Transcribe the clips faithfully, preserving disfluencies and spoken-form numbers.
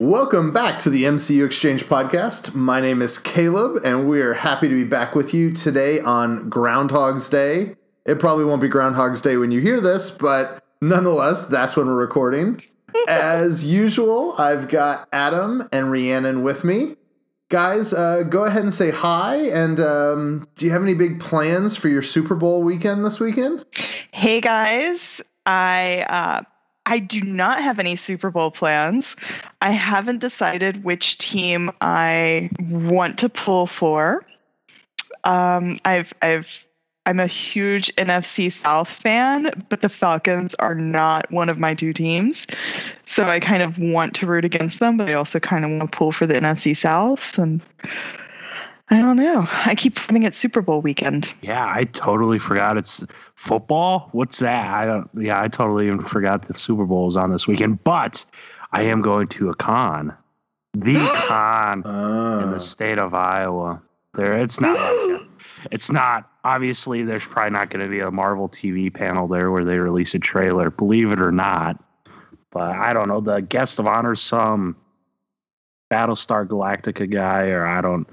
Welcome back to the M C U Exchange podcast. My name is Caleb, and we are happy to be back with you today on Groundhog's Day. It probably won't be Groundhog's Day when you hear this, but nonetheless, that's when we're recording. As usual, I've got Adam and Rhiannon with me. Guys, uh, go ahead and say hi, and um, do you have any big plans for your Super Bowl weekend this weekend? Hey, guys. I... Uh... I do not have any Super Bowl plans. I haven't decided which team I want to pull for. Um, I've, I've, I'm a huge N F C South fan, but the Falcons are not one of my two teams. So I kind of want to root against them, but I also kind of want to pull for the N F C South. And I don't know. I keep flipping it Super Bowl weekend. Yeah, I totally forgot it's football. What's that? I don't. Yeah, I totally even forgot the Super Bowl is on this weekend. But I am going to a con, the con oh. in the state of Iowa. There, it's not. like it. It's not. Obviously, there's probably not going to be a Marvel T V panel there where they release a trailer. Believe it or not. But I don't know. The guest of honor, some Battlestar Galactica guy, or I don't.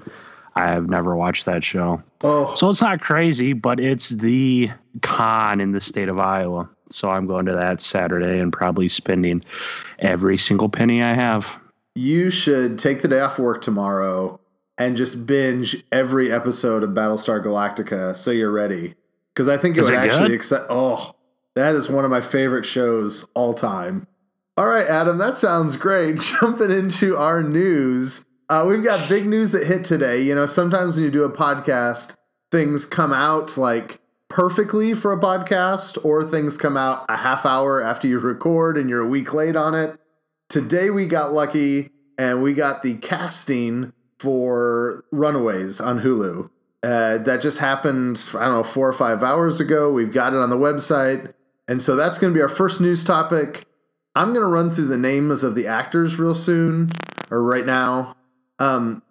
I have never watched that show. Oh. So it's not crazy, but it's the con in the state of Iowa. So I'm going to that Saturday and probably spending every single penny I have. You should take the day off work tomorrow and just binge every episode of Battlestar Galactica so you're ready. Because I think it is would it actually excite. Oh, that is one of my favorite shows all time. All right, Adam, that sounds great. Jumping into our news. Uh, we've got big news that hit today. You know, sometimes when you do a podcast, things come out like perfectly for a podcast, or things come out a half hour after you record and you're a week late on it. Today we got lucky and we got the casting for Runaways on Hulu. Uh, that just happened, I don't know, four or five hours ago. We've got it on the website. And so that's going to be our first news topic. I'm going to run through the names of the actors real soon or right now. Um,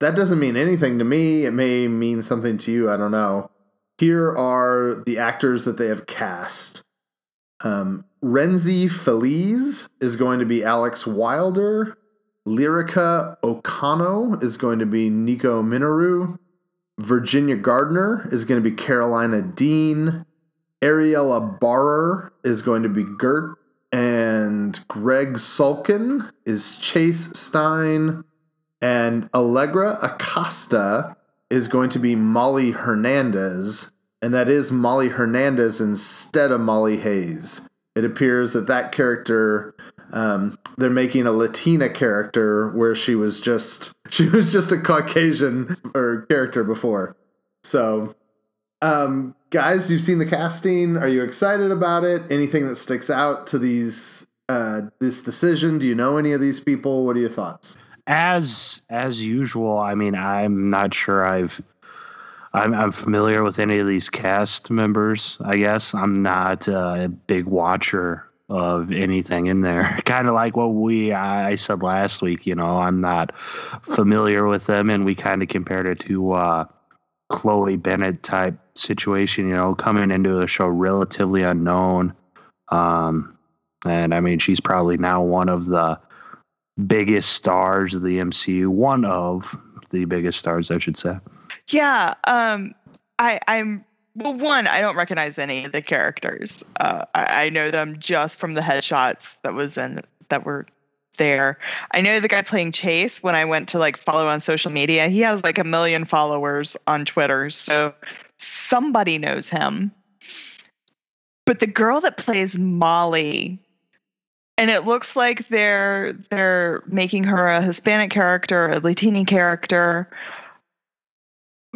that doesn't mean anything to me. It may mean something to you. I don't know. Here are the actors that they have cast. Um, Renzi Feliz is going to be Alex Wilder. Lyrica O'Connell is going to be Nico Minoru. Virginia Gardner is going to be Carolina Dean. Ariella Barrer is going to be Gert. And Greg Sulkin is Chase Stein. And Allegra Acosta is going to be Molly Hernandez, and that is Molly Hernandez instead of Molly Hayes. It appears that that character, um, they're making a Latina character where she was just she was just a Caucasian or character before. So, um, guys, you've seen the casting. Are you excited about it? Anything that sticks out to these uh, this decision? Do you know any of these people? What are your thoughts? As as usual, I mean, I'm not sure I've I'm, I'm familiar with any of these cast members. I guess I'm not uh, a big watcher of anything in there. Kind of like what we I said last week. You know, I'm not familiar with them, and we kind of compared it to uh, Chloe Bennett type situation. You know, coming into a show relatively unknown, um, and I mean, she's probably now one of the biggest stars of the M C U, one of the biggest stars, I should say. Yeah, um, I, I'm, well, one, I don't recognize any of the characters. Uh, I, I know them just from the headshots that was in, that were there. I know the guy playing Chase, when I went to, like, follow on social media, he has, like, a million followers on Twitter, so somebody knows him. But the girl that plays Molly... And it looks like they're they're making her a Hispanic character, a Latina character.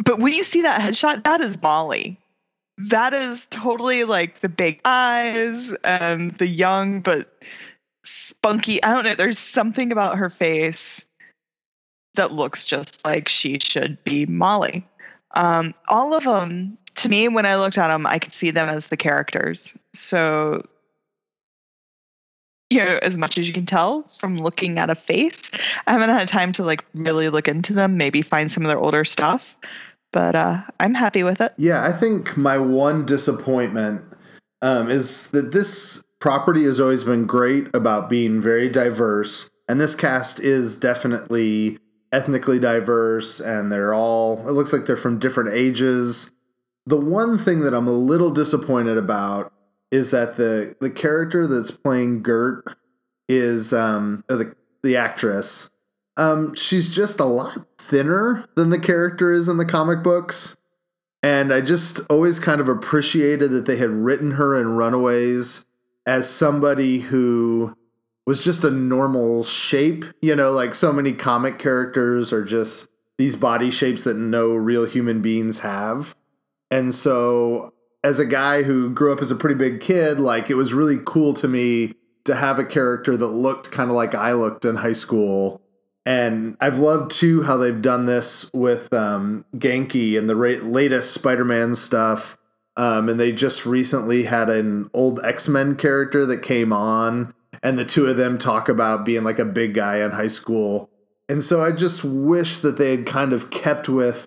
But when you see that headshot, that is Molly. That is totally like the big eyes and the young but spunky. I don't know. There's something about her face that looks just like she should be Molly. Um, all of them, to me, when I looked at them, I could see them as the characters. So... You know, as much as you can tell from looking at a face. I haven't had time to like really look into them, maybe find some of their older stuff, but uh, I'm happy with it. Yeah, I think my one disappointment um, is that this property has always been great about being very diverse And this cast is definitely ethnically diverse, and they're all, it looks like they're from different ages. The one thing that I'm a little disappointed about is that the, the character that's playing Gert is, um, or the, the actress, um, she's just a lot thinner than the character is in the comic books. And I just always kind of appreciated that they had written her in Runaways as somebody who was just a normal shape. You know, like so many comic characters are just these body shapes that no real human beings have. And so as a guy who grew up as a pretty big kid, like it was really cool to me to have a character that looked kind of like I looked in high school. And I've loved, too, how they've done this with um, Genki and the ra- latest Spider-Man stuff. Um, and they just recently had an old X-Men character that came on, and the two of them talk about being like a big guy in high school. And so I just wish that they had kind of kept with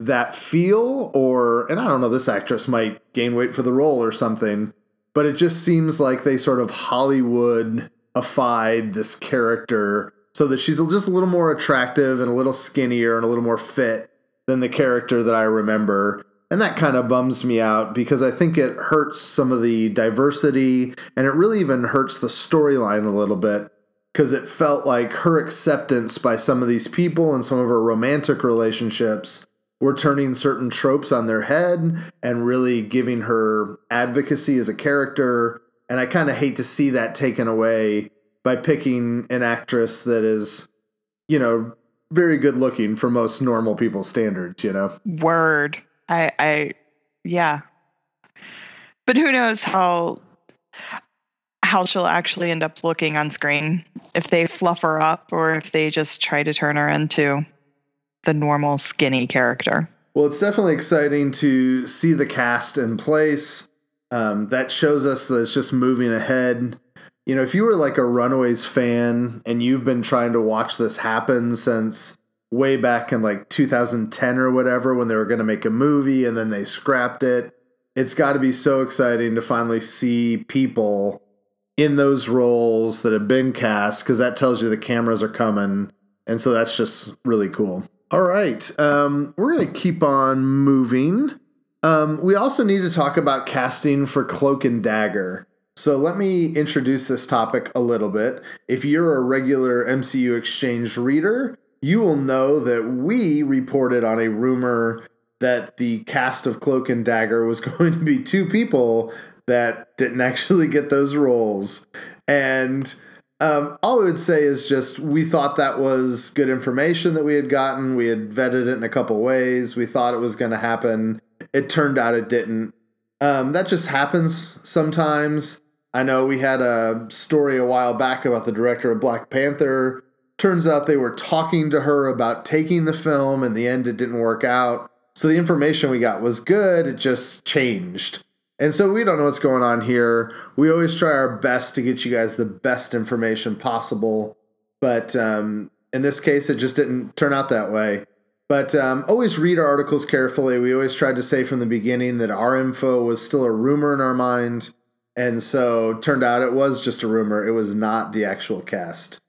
that feel, or, and I don't know, this actress might gain weight for the role or something, but it just seems like they sort of Hollywood-ified this character so that she's just a little more attractive and a little skinnier and a little more fit than the character that I remember. And that kind of bums me out because I think it hurts some of the diversity, and it really even hurts the storyline a little bit because it felt like her acceptance by some of these people and some of her romantic relationships were turning certain tropes on their head and really giving her advocacy as a character. And I kind of hate to see that taken away by picking an actress that is, you know, very good looking for most normal people's standards, you know? Word. I, I, yeah. But who knows how, how she'll actually end up looking on screen, if they fluff her up or if they just try to turn her into the normal skinny character. Well, it's definitely exciting to see the cast in place. Um, that shows us that it's just moving ahead. You know, if you were like a Runaways fan and you've been trying to watch this happen since way back in like two thousand ten or whatever, when they were going to make a movie and then they scrapped it, it's got to be so exciting to finally see people in those roles that have been cast, because that tells you the cameras are coming. And so that's just really cool. All right. Um, we're going to keep on moving. Um, we also need to talk about casting for Cloak and Dagger. So let me introduce this topic a little bit. If you're a regular M C U Exchange reader, you will know that we reported on a rumor that the cast of Cloak and Dagger was going to be two people that didn't actually get those roles. And um, all I would say is just we thought that was good information that we had gotten. We had vetted it in a couple ways. We thought it was going to happen. It turned out it didn't. Um, that just happens sometimes. I know we had a story a while back about the director of Black Panther. Turns out they were talking to her about taking the film. In the end, it didn't work out. So the information we got was good. It just changed. And so we don't know what's going on here. We always try our best to get you guys the best information possible. But um, in this case, it just didn't turn out that way. But um, always read our articles carefully. We always tried to say from the beginning that our info was still a rumor in our mind. And so turned out it was just a rumor. It was not the actual cast.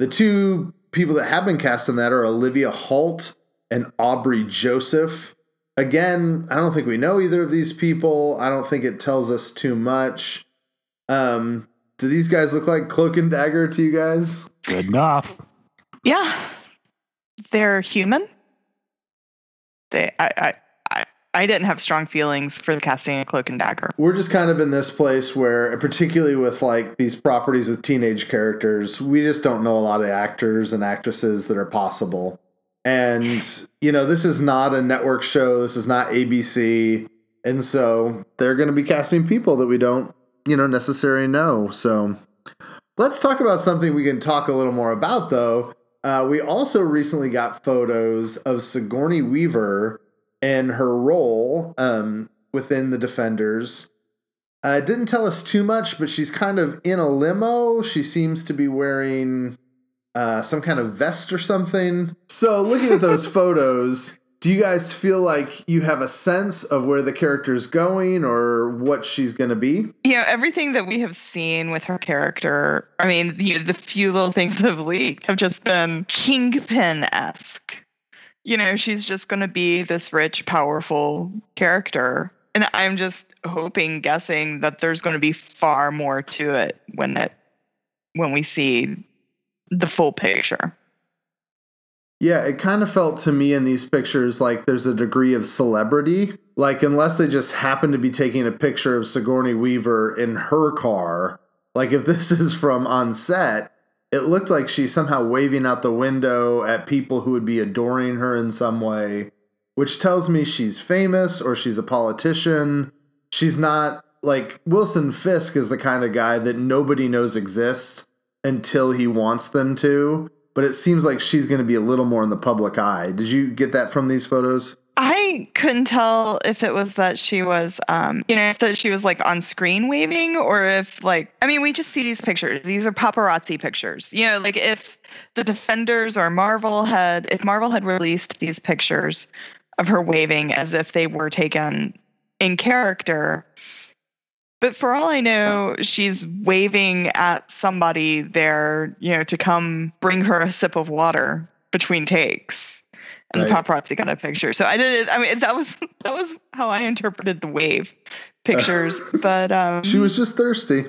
The two people that have been cast in that are Olivia Holt and Aubrey Joseph. Again, I don't think we know either of these people. I don't think it tells us too much. Um, do these guys look like Cloak and Dagger to you guys? Good enough. Yeah. They're human. They, I, I, I didn't have strong feelings for the casting of Cloak and Dagger. We're just kind of in this place where, particularly with like these properties with teenage characters, we just don't know a lot of the actors and actresses that are possible. And, you know, this is not a network show. This is not A B C. And so they're going to be casting people that we don't, you know, necessarily know. So let's talk about something we can talk a little more about, though. Uh, we also recently got photos of Sigourney Weaver and her role um, within The Defenders. Uh, it didn't tell us too much, but she's kind of in a limo. She seems to be wearing uh, some kind of vest or something. So looking at those photos, do you guys feel like you have a sense of where the character's going or what she's going to be? Yeah, everything that we have seen with her character, I mean, the, the few little things that have leaked have just been Kingpin-esque. You know, she's just going to be this rich, powerful character. And I'm just hoping, guessing that there's going to be far more to it when it, when we see the full picture. Yeah, it kind of felt to me in these pictures like there's a degree of celebrity. Like, unless they just happen to be taking a picture of Sigourney Weaver in her car, like if this is from on set, it looked like she's somehow waving out the window at people who would be adoring her in some way, which tells me she's famous or she's a politician. She's not like Wilson Fisk is the kind of guy that nobody knows exists until he wants them to. But it seems like she's going to be a little more in the public eye. Did you get that from these photos? I couldn't tell if it was that she was, um, you know, if that she was like on screen waving or if like, I mean, we just see these pictures. These are paparazzi pictures. You know, like if the Defenders or Marvel had, if Marvel had released these pictures of her waving as if they were taken in character. But for all I know, she's waving at somebody there, you know, to come bring her a sip of water between takes. And right. The paparazzi got a picture. So I did I mean, that was that was how I interpreted the wave pictures. But um, she was just thirsty.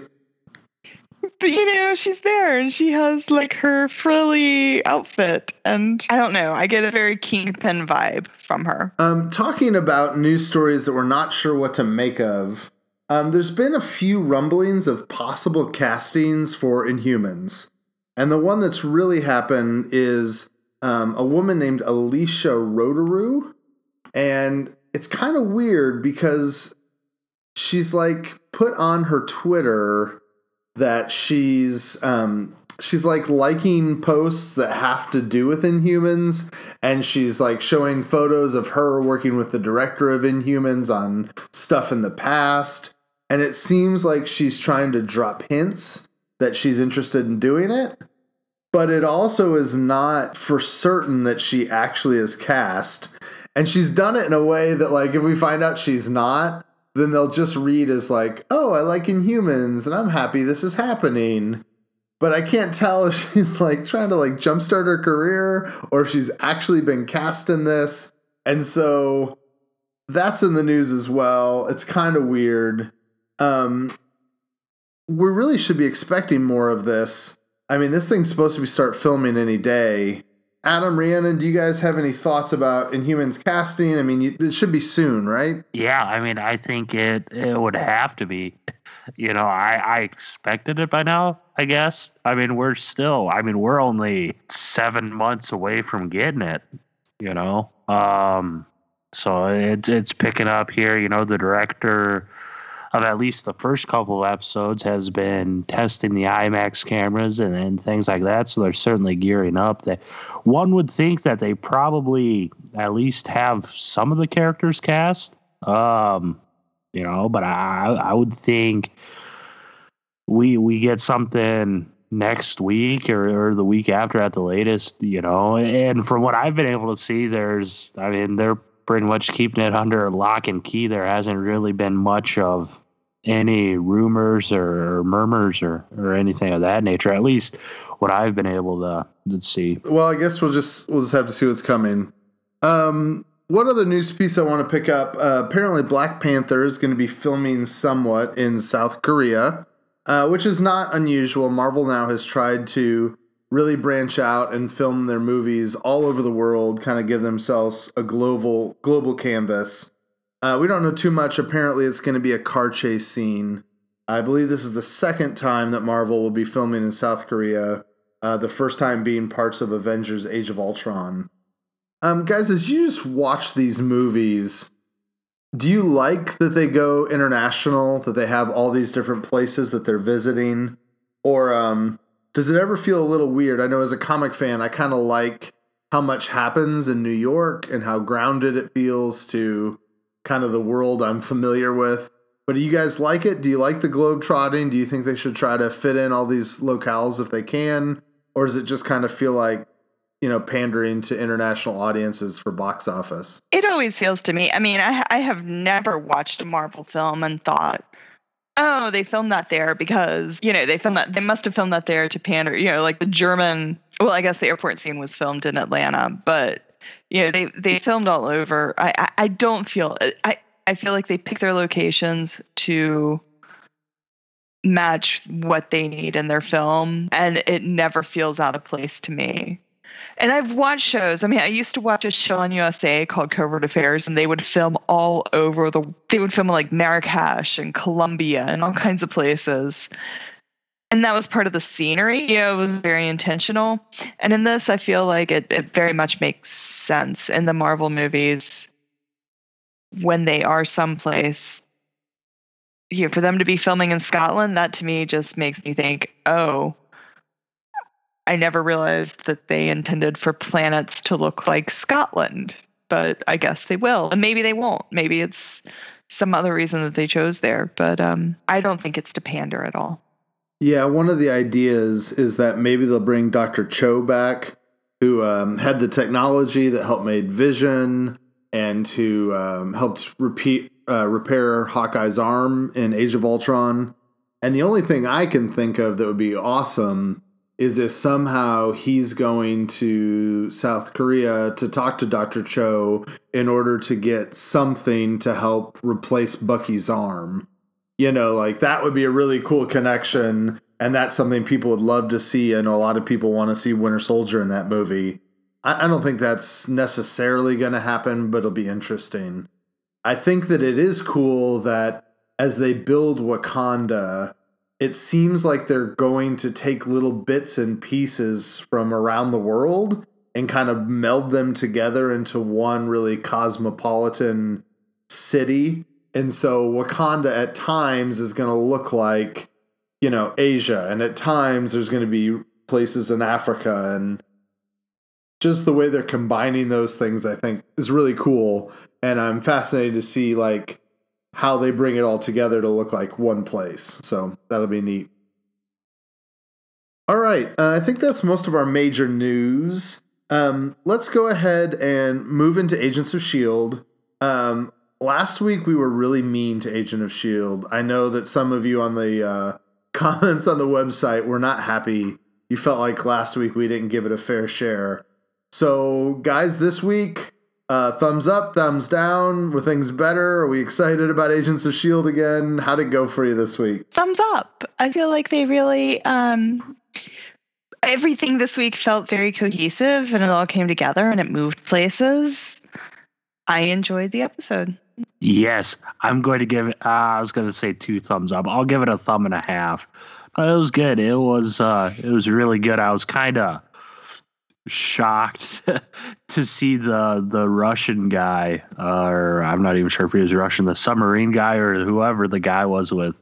But, you know, she's there and she has like her frilly outfit. And I don't know. I get a very Kingpin vibe from her. Um, talking about news stories that we're not sure what to make of. Um, there's been a few rumblings of possible castings for Inhumans. And the one that's really happened is um, a woman named Alicia Rotaru. And it's kind of weird because she's like put on her Twitter that she's um, she's like liking posts that have to do with Inhumans. And she's like showing photos of her working with the director of Inhumans on stuff in the past. And it seems like she's trying to drop hints that she's interested in doing it. But it also is not for certain that she actually is cast. And she's done it in a way that, like, if we find out she's not, then they'll just read as, like, oh, I like Inhumans, and I'm happy this is happening. But I can't tell if she's, like, trying to, like, jumpstart her career or if she's actually been cast in this. And so that's in the news as well. It's kind of weird. Um, we really should be expecting more of this. I mean, this thing's supposed to be start filming any day. Adam, Rhiannon, do you guys have any thoughts about Inhumans casting? I mean, you, it should be soon, right? Yeah, I mean, I think it, it would have to be. You know, I, I expected it by now, I guess. I mean, we're still, I mean, we're only seven months away from getting it, you know. Um, so it, it's picking up here. You know, the director of at least the first couple of episodes has been testing the IMAX cameras and, and things like that. So they're certainly gearing up. That one would think that they probably at least have some of the characters cast, um, you know, but I, I would think we, we get something next week or, or the week after at the latest, you know, and from what I've been able to see, there's, I mean, they're pretty much keeping it under lock and key. There hasn't really been much of any rumors or murmurs or, or anything of that nature, at least what I've been able to, to see. Well, I guess we'll just we'll just have to see what's coming. Um, what other news piece I want to pick up? Uh, apparently Black Panther is going to be filming somewhat in South Korea, uh, which is not unusual. Marvel now has tried to really branch out and film their movies all over the world, kind of give themselves a global global canvas. Uh, we don't know too much. Apparently, it's going to be a car chase scene. I believe this is the second time that Marvel will be filming in South Korea, uh, the first time being parts of Avengers Age of Ultron. Um, guys, as you just watch these movies, do you like that they go international, that they have all these different places that they're visiting? Or um. Does it ever feel a little weird? I know as a comic fan, I kind of like how much happens in New York and how grounded it feels to kind of the world I'm familiar with. But do you guys like it? Do you like the globetrotting? Do you think they should try to fit in all these locales if they can? Or does it just kind of feel like you know, pandering to international audiences for box office. It always feels to me. I mean, I, I have never watched a Marvel film and thought, oh, they filmed that there because, you know, they filmed that. They must have filmed that there to pander, you know, like the German. Well, I guess the airport scene was filmed in Atlanta, but, you know, they, they filmed all over. I, I, I don't feel I, I feel like they pick their locations to match what they need in their film, and it never feels out of place to me. And I've watched shows. I mean, I used to watch a show on U S A called Covert Affairs, and they would film all over the, they would film like Marrakesh and Colombia and all kinds of places. And that was part of the scenery. You know, it was very intentional. And in this, I feel like it, it very much makes sense in the Marvel movies when they are someplace. You know, for them to be filming in Scotland, that to me just makes me think, oh, I never realized that they intended for planets to look like Scotland, but I guess they will. And maybe they won't. Maybe it's some other reason that they chose there, but um, I don't think it's to pander at all. Yeah, one of the ideas is that maybe they'll bring Doctor Cho back, who um, had the technology that helped made Vision and who um, helped repeat, uh, repair Hawkeye's arm in Age of Ultron. And the only thing I can think of that would be awesome is if somehow he's going to South Korea to talk to Doctor Cho in order to get something to help replace Bucky's arm. You know, like that would be a really cool connection. And that's something people would love to see. I know a lot of people want to see Winter Soldier in that movie. I, I don't think that's necessarily going to happen, but it'll be interesting. I think that it is cool that as they build Wakanda, it seems like they're going to take little bits and pieces from around the world and kind of meld them together into one really cosmopolitan city. And so Wakanda at times is going to look like, you know, Asia. And at times there's going to be places in Africa. And just the way they're combining those things, I think, is really cool. And I'm fascinated to see, like, how they bring it all together to look like one place. So that'll be neat. All right. Uh, I think that's most of our major news. Um, let's go ahead and move into Agents of S H I E L D. Um, last week, we were really mean to Agent of S H I E L D. I know that some of you on the uh, comments on the website were not happy. You felt like last week we didn't give it a fair share. So guys, this week, Uh, thumbs up, thumbs down. Were things better? Are we excited about Agents of S H I E L D again? How'd it go for you this week? Thumbs up. I feel like they really, um, everything this week felt very cohesive and it all came together and it moved places. I enjoyed the episode. Yes, I'm going to give it, uh, I was going to say two thumbs up. I'll give it a thumb and a half. But it was good. It was, uh, it was really good. I was kind of shocked to see the the Russian guy, uh, or I'm not even sure if he was Russian, the submarine guy or whoever the guy was with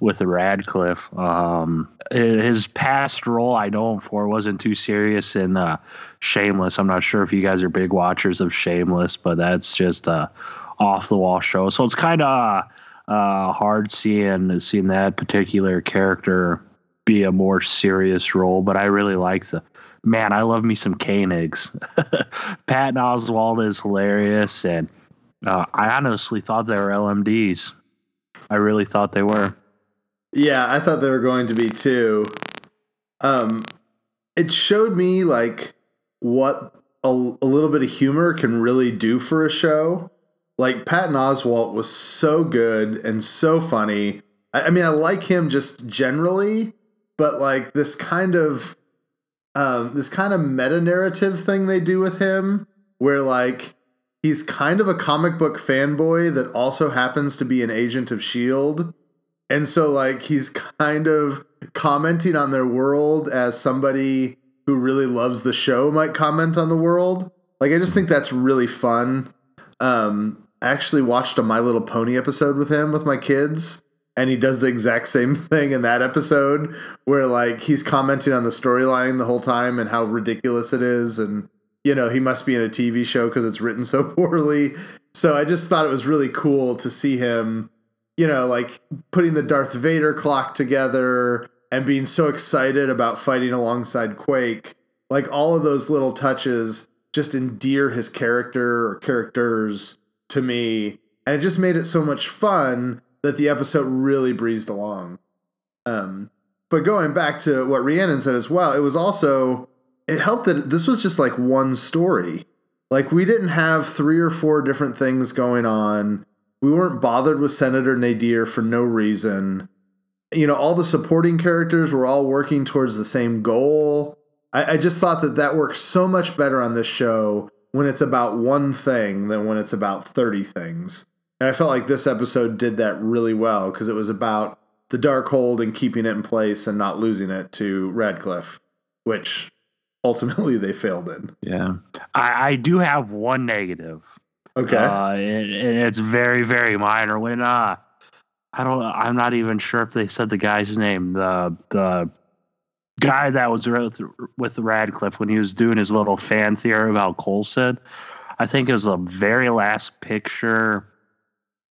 with Radcliffe. Um, his past role, I know him for, wasn't too serious in uh, Shameless. I'm not sure if you guys are big watchers of Shameless, but that's just a off the wall show. So it's kind of uh, hard seeing seeing that particular character be a more serious role. But I really like the. Man, I love me some Koenigs. Patton Oswalt is hilarious, and uh, I honestly thought they were L M Ds. I really thought they were. Yeah, I thought they were going to be too. Um, it showed me like what a, a little bit of humor can really do for a show. Like Patton Oswalt was so good and so funny. I, I mean, I like him just generally, but like this kind of Um, this kind of meta-narrative thing they do with him where, like, he's kind of a comic book fanboy that also happens to be an agent of S H I E L D. And so, like, he's kind of commenting on their world as somebody who really loves the show might comment on the world. Like, I just think that's really fun. Um, I actually watched a My Little Pony episode with him with my kids. And he does the exact same thing in that episode where, like, he's commenting on the storyline the whole time and how ridiculous it is. And, you know, he must be in a T V show because it's written so poorly. So I just thought it was really cool to see him, you know, like putting the Darth Vader clock together and being so excited about fighting alongside Quake. Like, all of those little touches just endear his character or characters to me. And it just made it so much fun that the episode really breezed along. Um, but going back to what Rhiannon said as well, it was also, it helped that this was just like one story. Like, we didn't have three or four different things going on. We weren't bothered with Senator Nadir for no reason. You know, all the supporting characters were all working towards the same goal. I, I just thought that that works so much better on this show when it's about one thing than when it's about thirty things. And I felt like this episode did that really well because it was about the Darkhold and keeping it in place and not losing it to Radcliffe, which ultimately they failed in. Yeah. I, I do have one negative. Okay. Uh, and, and it's very, very minor. When uh, I don't, I'm not even sure if they said the guy's name. The the guy that was with, with Radcliffe when he was doing his little fan theory about Coulson. I think it was the very last picture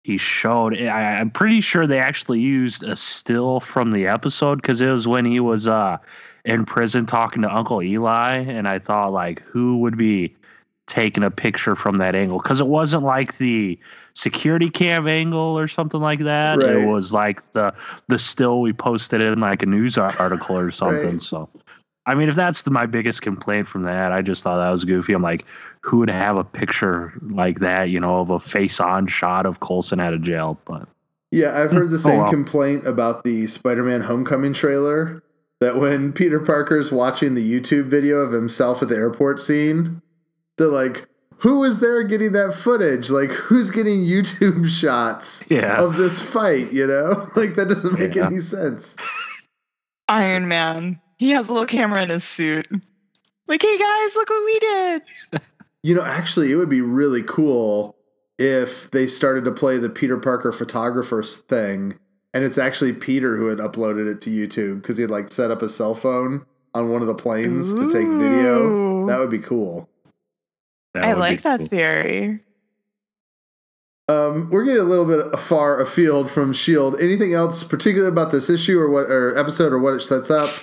he showed. I, I'm pretty sure they actually used a still from the episode because it was when he was uh in prison talking to Uncle Eli, and I thought, like, who would be taking a picture from that angle, because it wasn't like the security cam angle or something like that. Right. It was like the the still we posted in like a news article or something. Right. So, I mean, if that's the, my biggest complaint from that, I just thought that was goofy. I'm like, who would have a picture like that, you know, of a face-on shot of Coulson out of jail? But yeah, I've heard the same oh, well. complaint about the Spider-Man Homecoming trailer, that when Peter Parker's watching the YouTube video of himself at the airport scene, they're like, who is there getting that footage? Like, who's getting YouTube shots yeah. of this fight, you know? Like, that doesn't make yeah. any sense. Iron Man. He has a little camera in his suit. Like, hey, guys, look what we did. You know, actually, it would be really cool if they started to play the Peter Parker photographer's thing, and it's actually Peter who had uploaded it to YouTube because he had, like, set up his cell phone on one of the planes Ooh. to take video. That would be cool. That I like that cool. theory. Um, we're getting a little bit far afield from S H I E L D. Anything else particular about this issue or what, or episode, or what it sets up?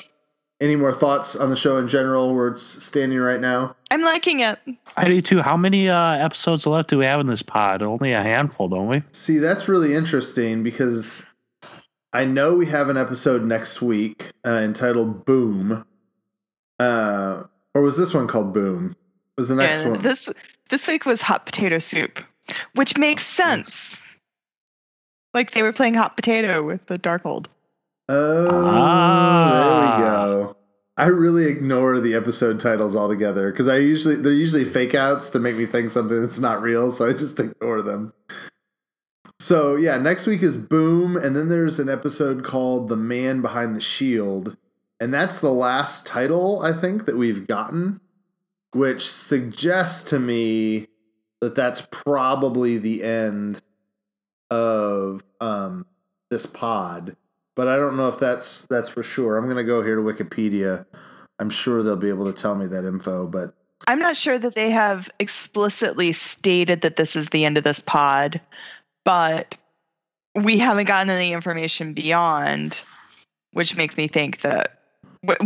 Any more thoughts on the show in general, where it's standing right now? I'm liking it. I do too. How many uh, episodes left do we have in this pod? Only a handful, don't we? See, that's really interesting because I know we have an episode next week uh, entitled Boom. Uh, or was this one called Boom? Was the next yeah, one. This this week was Hot Potato Soup, which makes sense. Like, they were playing Hot Potato with the Darkhold. Oh, ah. There we go. I really ignore the episode titles altogether because I usually they're usually fake outs to make me think something that's not real, so I just ignore them. So yeah, next week is Boom, and then there's an episode called The Man Behind the Shield, and that's the last title I think that we've gotten, which suggests to me that that's probably the end of um, this pod. But I don't know if that's that's for sure. I'm going to go here to Wikipedia. I'm sure they'll be able to tell me that info. But I'm not sure that they have explicitly stated that this is the end of this pod. But we haven't gotten any information beyond, which makes me think that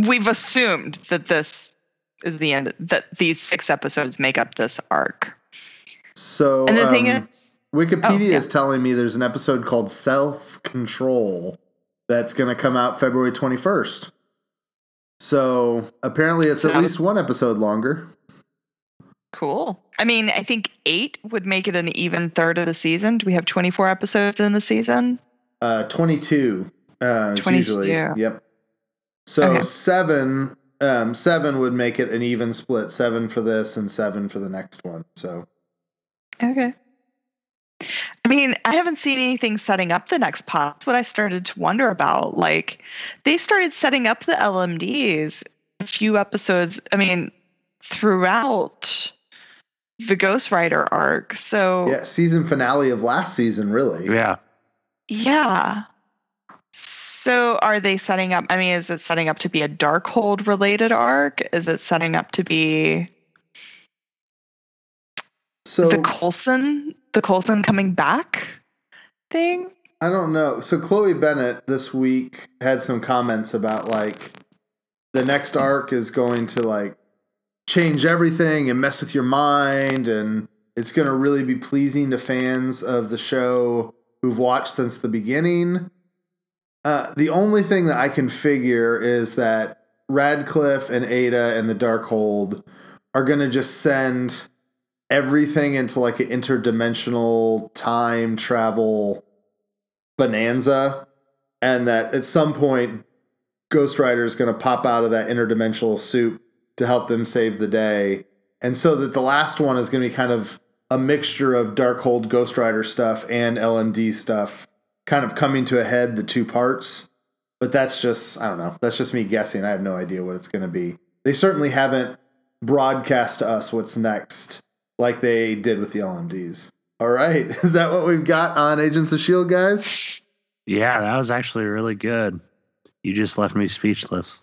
we've assumed that this is the end, that these six episodes make up this arc. So, and the um, thing is, Wikipedia oh, yeah. is telling me there's an episode called Self-Control that's going to come out February twenty-first. So apparently it's at least one episode longer. Cool. I mean, I think eight would make it an even third of the season. Do we have twenty-four episodes in the season? Uh, twenty-two. Uh, twenty-two. Usually. Yep. So okay. seven... Um, seven would make it an even split. Seven for this and seven for the next one. So, okay. I mean, I haven't seen anything setting up the next pod. That's what I started to wonder about. Like, they started setting up the L M Ds a few episodes, I mean, throughout the Ghost Rider arc. So, yeah, season finale of last season, really. Yeah. Yeah. So are they setting up, I mean, is it setting up to be a Darkhold related arc? Is it setting up to be so the Coulson, the Coulson coming back thing? I don't know. So Chloe Bennett this week had some comments about, like, the next arc is going to, like, change everything and mess with your mind, and it's going to really be pleasing to fans of the show who've watched since the beginning. Uh, the only thing that I can figure is that Radcliffe and Ada and the Darkhold are going to just send everything into like an interdimensional time travel bonanza, and that at some point Ghost Rider is going to pop out of that interdimensional soup to help them save the day. And so that the last one is going to be kind of a mixture of Darkhold Ghost Rider stuff and L M D stuff kind of coming to a head, the two parts. But that's just, I don't know, that's just me guessing. I have no idea what it's going to be. They certainly haven't broadcast to us what's next like they did with the L M Ds. All right. Is that what we've got on Agents of S H I E L D, guys? Yeah, that was actually really good. You just left me speechless.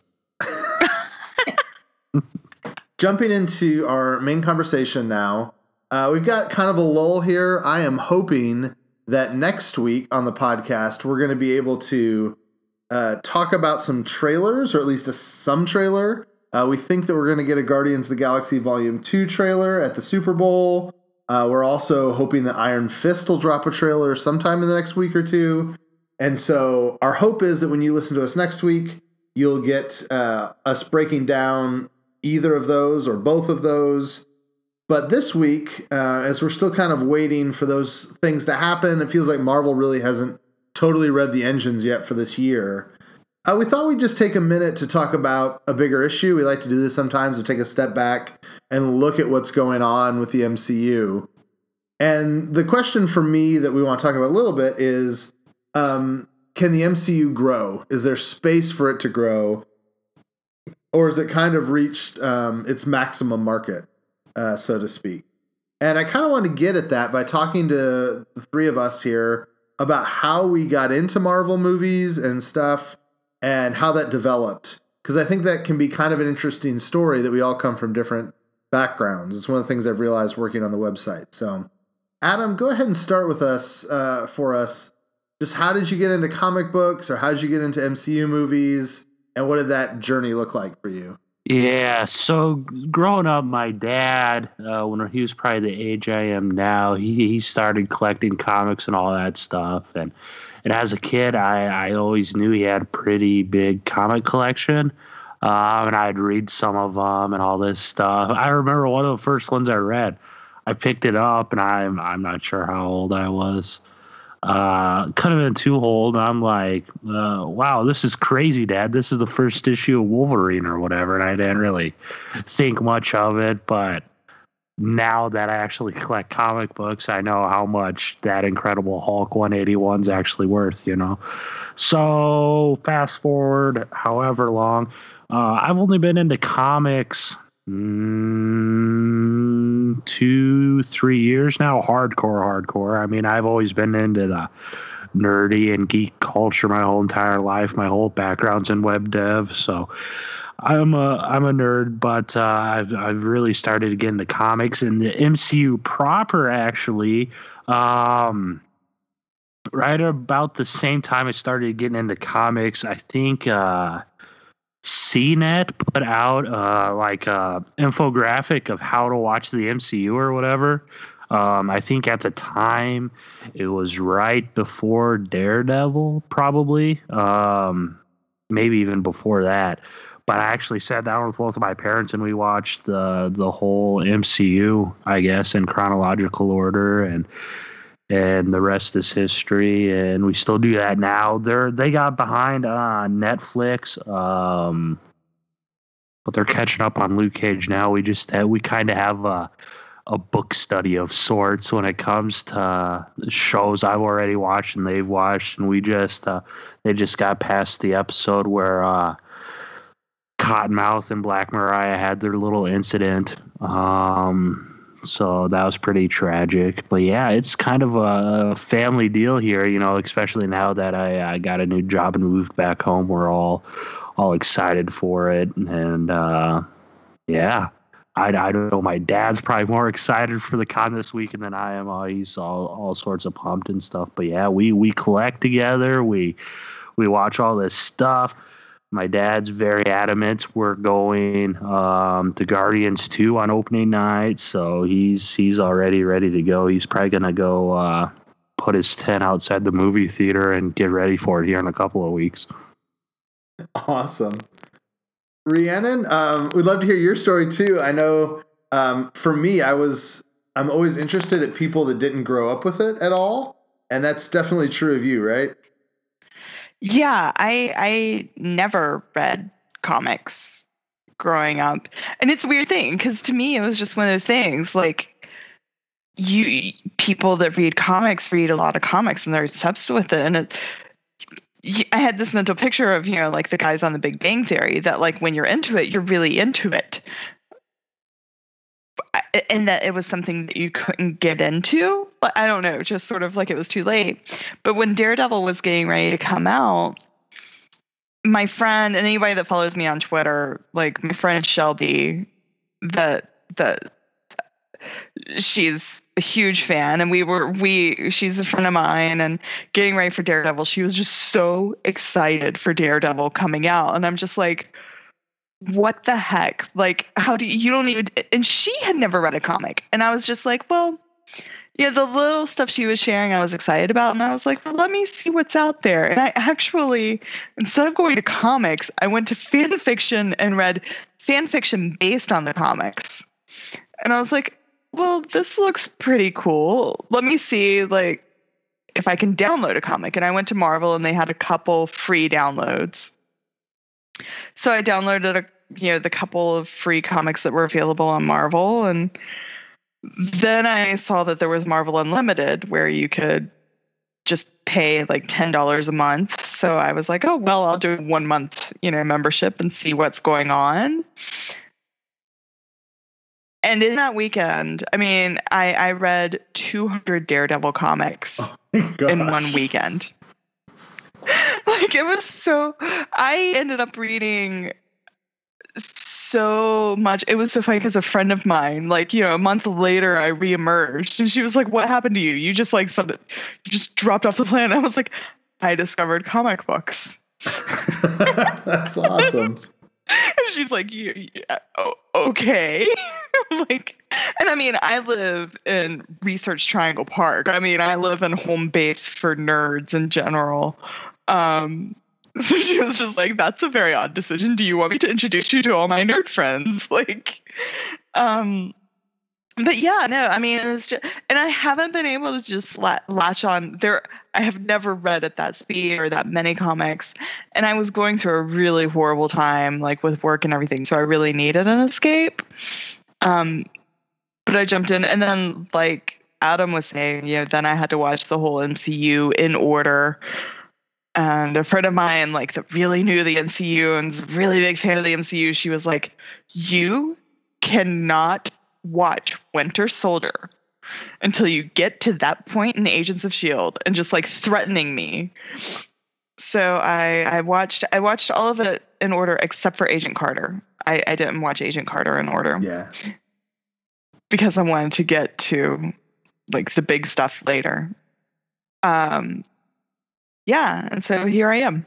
Jumping into our main conversation now, uh, we've got kind of a lull here. I am hoping that next week on the podcast, we're going to be able to uh, talk about some trailers, or at least a, some trailer. Uh, we think that we're going to get a Guardians of the Galaxy Volume two trailer at the Super Bowl. Uh, we're also hoping that Iron Fist will drop a trailer sometime in the next week or two. And so our hope is that when you listen to us next week, you'll get uh, us breaking down either of those or both of those. But this week, uh, as we're still kind of waiting for those things to happen, it feels like Marvel really hasn't totally revved the engines yet for this year. Uh, we thought we'd just take a minute to talk about a bigger issue. We like to do this sometimes, to take a step back and look at what's going on with the M C U. And the question for me that we want to talk about a little bit is, Um, can the M C U grow? Is there space for it to grow? Or is it kind of reached um, its maximum market, uh, so to speak? And I kind of want to get at that by talking to the three of us here about how we got into Marvel movies and stuff and how that developed. Because I think that can be kind of an interesting story, that we all come from different backgrounds. It's one of the things I've realized working on the website. So, Adam, go ahead and start with us, uh, for us. Just how did you get into comic books, or how did you get into M C U movies, and what did that journey look like for you? Yeah, so growing up, my dad, uh, when he was probably the age I am now, he, he started collecting comics and all that stuff. And and as a kid, I, I always knew he had a pretty big comic collection, um, and I'd read some of them and all this stuff. I remember one of the first ones I read, I picked it up, and I'm I'm not sure how old I was. Uh, kind of in two hold. I'm like, uh, wow, this is crazy, Dad. This is the first issue of Wolverine or whatever. And I didn't really think much of it. But now that I actually collect comic books, I know how much that Incredible Hulk one eighty-one's actually worth, you know? So fast forward however long, uh, I've only been into comics Mm, two, three years now, hardcore, hardcore. I mean, I've always been into the nerdy and geek culture my whole entire life. My whole background's in web dev, so I'm a I'm a nerd. But uh, I've I've really started to get into comics and the M C U proper, actually. Um, right about the same time I started getting into comics, I think. Uh, C net put out uh, like a infographic of how to watch the M C U or whatever. Um, I think at the time it was right before Daredevil, probably, um, maybe even before that. But I actually sat down with both of my parents and we watched the the whole M C U, I guess, in chronological order, and and the rest is history, and we still do that now. They're they got behind on Netflix, um, but they're catching up on Luke Cage now. We just uh, we kind of have a a book study of sorts when it comes to shows I've already watched and they've watched, and we just uh, they just got past the episode where uh, Cottonmouth and Black Mariah had their little incident. Um, So that was pretty tragic. But yeah, it's kind of a family deal here, you know, especially now that I, I got a new job and moved back home. We're all all excited for it. And uh, yeah, I, I don't know. My dad's probably more excited for the con this weekend than I am. Oh, he's all, all sorts of pumped and stuff. But yeah, we, we collect together. We we watch all this stuff. My dad's very adamant we're going um, to Guardians two on opening night, so he's he's already ready to go. He's probably going to go uh, put his tent outside the movie theater and get ready for it here in a couple of weeks. Awesome. Rhiannon, um, we'd love to hear your story, too. I know um, for me, I was I'm always interested at people that didn't grow up with it at all, and that's definitely true of you, right? Yeah, I I never read comics growing up. And it's a weird thing, because to me, it was just one of those things, like, you people that read comics read a lot of comics, and there's substance with it. And it, I had this mental picture of, you know, like the guys on the Big Bang Theory, that, like, when you're into it, you're really into it. And that it was something that you couldn't get into. But I don't know, just sort of like it was too late. But when Daredevil was getting ready to come out, my friend, and anybody that follows me on Twitter, like my friend Shelby, the the she's a huge fan, and we were we she's a friend of mine, and getting ready for Daredevil, she was just so excited for Daredevil coming out, and I'm just like, what the heck? Like, how do you, you don't even, and she had never read a comic. And I was just like, well, you know, the little stuff she was sharing, I was excited about. And I was like, well, let me see what's out there. And I actually, instead of going to comics, I went to fan fiction and read fan fiction based on the comics. And I was like, well, this looks pretty cool. Let me see, like, if I can download a comic. And I went to Marvel, and they had a couple free downloads. So I downloaded a, you know, the couple of free comics that were available on Marvel, and then I saw that there was Marvel Unlimited, where you could just pay like ten dollars a month. So I was like, oh, well, I'll do one month, you know, membership and see what's going on. And in that weekend, I mean, I, I read two hundred Daredevil comics oh in one weekend. Like, it was so, I ended up reading so much. It was so funny, because a friend of mine, like, you know, a month later, I reemerged, and she was like, what happened to you? You just, like, some, you just dropped off the planet. I was like, I discovered comic books. That's awesome. And she's like, you, yeah, oh, okay. Like, and I mean, I live in Research Triangle Park. I mean, I live in home base for nerds in general. Um, so she was just like, that's a very odd decision. Do you want me to introduce you to all my nerd friends? Like, um, but yeah, no, I mean, it's just, and I haven't been able to just la- latch on there. I have never read at that speed or that many comics. And I was going through a really horrible time, like with work and everything. So I really needed an escape. Um, but I jumped in, and then like Adam was saying, you know, then I had to watch the whole M C U in order. And a friend of mine, like, that really knew the M C U and was a really big fan of the M C U, she was like, you cannot watch Winter Soldier until you get to that point in Agents of S H I E L D, and just, like, threatening me. So I, I watched I watched all of it in order except for Agent Carter. I, I didn't watch Agent Carter in order. Yeah. Because I wanted to get to, like, the big stuff later. Um. Yeah, and so here I am.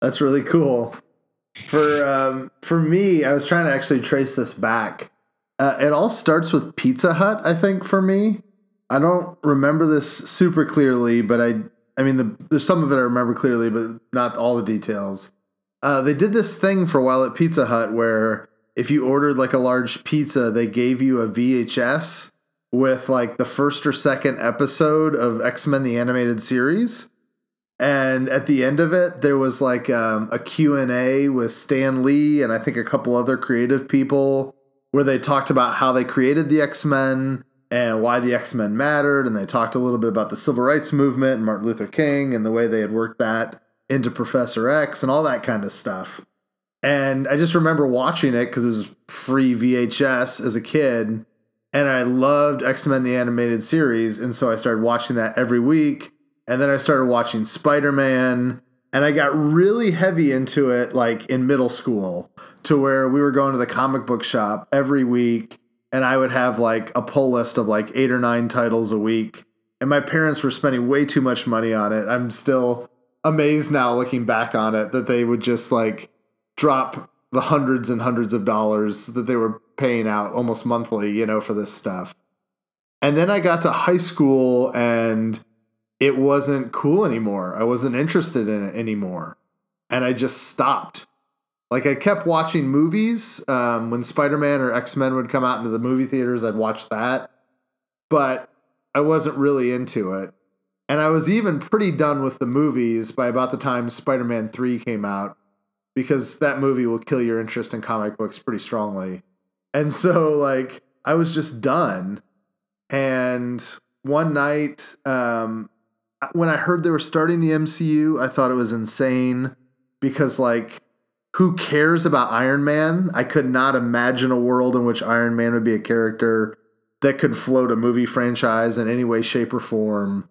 That's really cool. For um, for me, I was trying to actually trace this back. Uh, it all starts with Pizza Hut, I think, for me. I don't remember this super clearly, but I I mean, the, there's some of it I remember clearly, but not all the details. Uh, they did this thing for a while at Pizza Hut where if you ordered like a large pizza, they gave you a V H S with like the first or second episode of X-Men, the animated series. And at the end of it, there was like um, a Q and A with Stan Lee and I think a couple other creative people where they talked about how they created the X-Men and why the X-Men mattered. And they talked a little bit about the civil rights movement and Martin Luther King and the way they had worked that into Professor X and all that kind of stuff. And I just remember watching it because it was free V H S as a kid. And I loved X-Men, the animated series. And so I started watching that every week. And then I started watching Spider-Man, and I got really heavy into it, like in middle school, to where we were going to the comic book shop every week. And I would have like a pull list of like eight or nine titles a week. And my parents were spending way too much money on it. I'm still amazed now looking back on it that they would just like drop the hundreds and hundreds of dollars that they were paying out almost monthly, you know, for this stuff. And then I got to high school and it wasn't cool anymore. I wasn't interested in it anymore. And I just stopped. Like, I kept watching movies. Um, when Spider-Man or X-Men would come out into the movie theaters, I'd watch that. But I wasn't really into it. And I was even pretty done with the movies by about the time Spider-Man three came out, because that movie will kill your interest in comic books pretty strongly. And so, like, I was just done. And one night, um, when I heard they were starting the M C U, I thought it was insane because, like, who cares about Iron Man? I could not imagine a world in which Iron Man would be a character that could float a movie franchise in any way, shape, or form.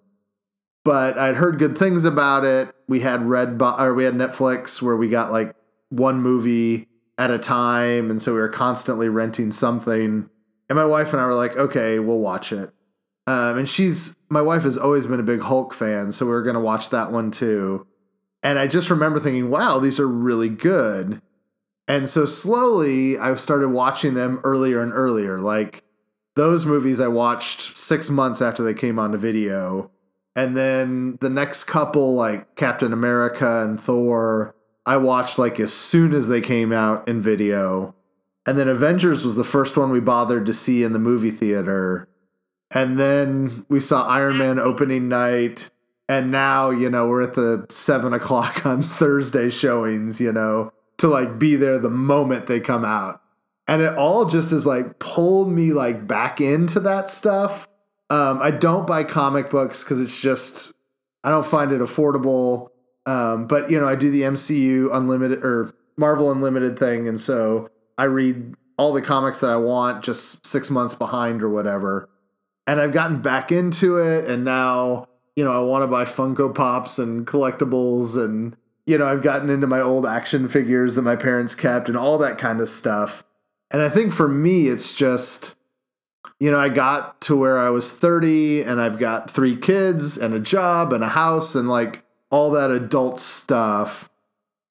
But I'd heard good things about it. We had Red Bo- or we had Netflix where we got like one movie at a time, and so we were constantly renting something. And my wife and I were like, okay, we'll watch it. Um, and she's my wife has always been a big Hulk fan, so we were going to watch that one too. And I just remember thinking, wow, these are really good. And so slowly I started watching them earlier and earlier. Like, those movies I watched six months after they came onto video. And then the next couple, like Captain America and Thor, I watched like as soon as they came out in video. And then Avengers was the first one we bothered to see in the movie theater. And then we saw Iron Man opening night. And now, you know, we're at the seven o'clock on Thursday showings, you know, to like be there the moment they come out. And it all just is like pulled me like back into that stuff. Um, I don't buy comic books because it's just, I don't find it affordable. Um, but, you know, I do the M C U Unlimited or Marvel Unlimited thing. And so I read all the comics that I want, just six months behind or whatever. And I've gotten back into it. And now, you know, I want to buy Funko Pops and collectibles, and, you know, I've gotten into my old action figures that my parents kept and all that kind of stuff. And I think for me, it's just, you know, I got to where I was thirty and I've got three kids and a job and a house and like all that adult stuff.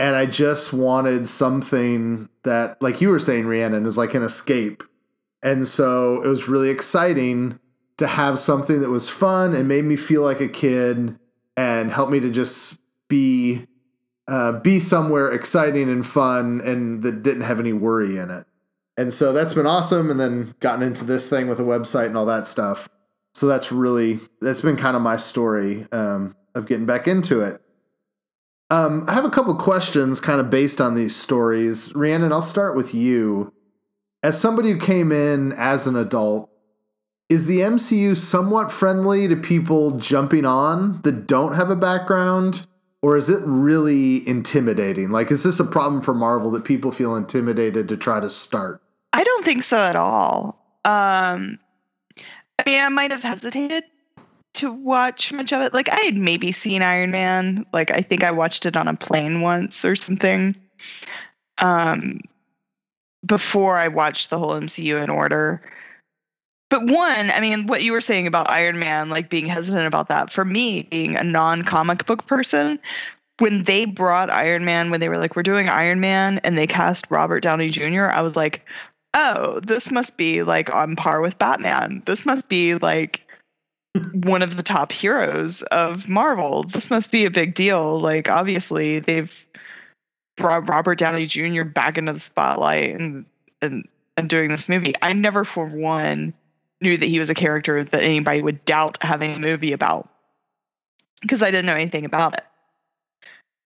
And I just wanted something that, like you were saying, Rhiannon, was like an escape. And so it was really exciting to have something that was fun and made me feel like a kid and helped me to just be uh, be somewhere exciting and fun and that didn't have any worry in it. And so that's been awesome. And then gotten into this thing with a website and all that stuff. So that's really, that's been kind of my story um, of getting back into it. Um, I have a couple questions kind of based on these stories. Rhiannon, I'll start with you. As somebody who came in as an adult, is the M C U somewhat friendly to people jumping on that don't have a background? Or is it really intimidating? Like, is this a problem for Marvel that people feel intimidated to try to start? I don't think so at all. Um, I mean, I might have hesitated to watch much of it. Like, I had maybe seen Iron Man. Like, I think I watched it on a plane once or something. Um, before I watched the whole M C U in order. But one, I mean, what you were saying about Iron Man, like being hesitant about that, for me, being a non-comic book person, when they brought Iron Man, when they were like, we're doing Iron Man, and they cast Robert Downey Junior, I was like, oh, this must be like on par with Batman. This must be like one of the top heroes of Marvel. This must be a big deal. Like, obviously, they've brought Robert Downey Junior back into the spotlight and and, and doing this movie. I never, for one, knew that he was a character that anybody would doubt having a movie about, because I didn't know anything about it.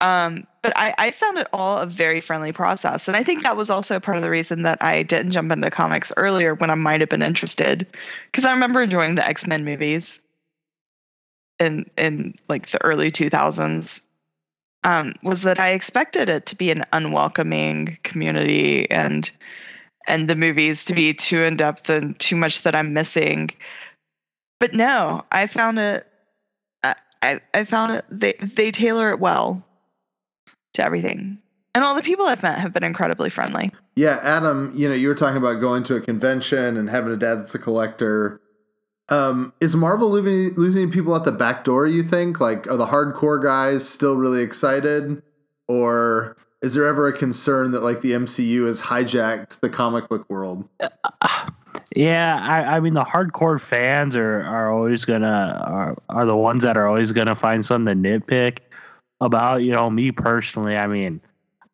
Um, but I, I found it all a very friendly process. And I think that was also part of the reason that I didn't jump into comics earlier when I might have been interested, because I remember enjoying the X-Men movies in, in like the early two thousands, um, was that I expected it to be an unwelcoming community and and the movies to be too in-depth and too much that I'm missing. But no, I found it, I, I found it, they, they tailor it well to everything. And all the people I've met have been incredibly friendly. Yeah, Adam, you know, you were talking about going to a convention and having a dad that's a collector. Um, is Marvel losing, losing people at the back door, you think? Like, are the hardcore guys still really excited? Or is there ever a concern that, like, the M C U has hijacked the comic book world? Yeah, I, I mean, the hardcore fans are, are always going to are, are the ones that are always going to find something to nitpick about. You know, me personally, I mean,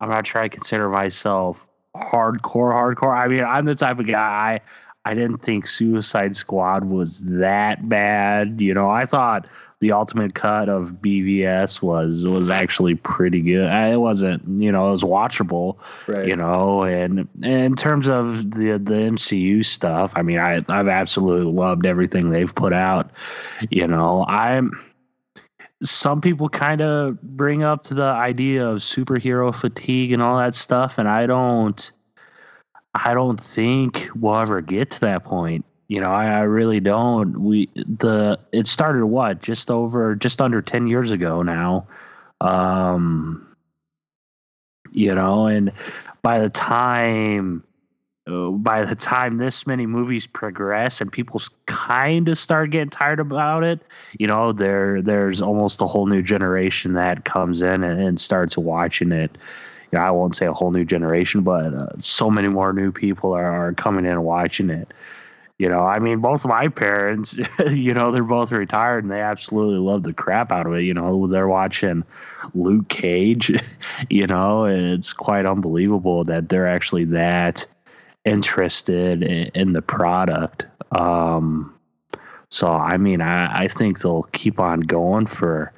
I'm not sure I consider myself hardcore, hardcore. I mean, I'm the type of guy... I didn't think Suicide Squad was that bad. You know, I thought the ultimate cut of B V S was was actually pretty good. It wasn't, you know, it was watchable, right. You know, and, and in terms of the, the M C U stuff, I mean, I, I've absolutely loved everything they've put out. You know, I'm... Some people kind of bring up to the idea of superhero fatigue and all that stuff, and I don't... I don't think we'll ever get to that point. You know, I, I really don't. We the it started what just over just under ten years ago now. Um, you know, and by the time by the time this many movies progress and people kind of start getting tired about it, you know, there there's almost a whole new generation that comes in and, and starts watching it. You know, I won't say a whole new generation, but uh, so many more new people are, are coming in and watching it. You know, I mean, both of my parents, you know, they're both retired and they absolutely love the crap out of it. You know, they're watching Luke Cage. You know, it's quite unbelievable that they're actually that interested in, in the product. Um, so, I mean, I, I think they'll keep on going for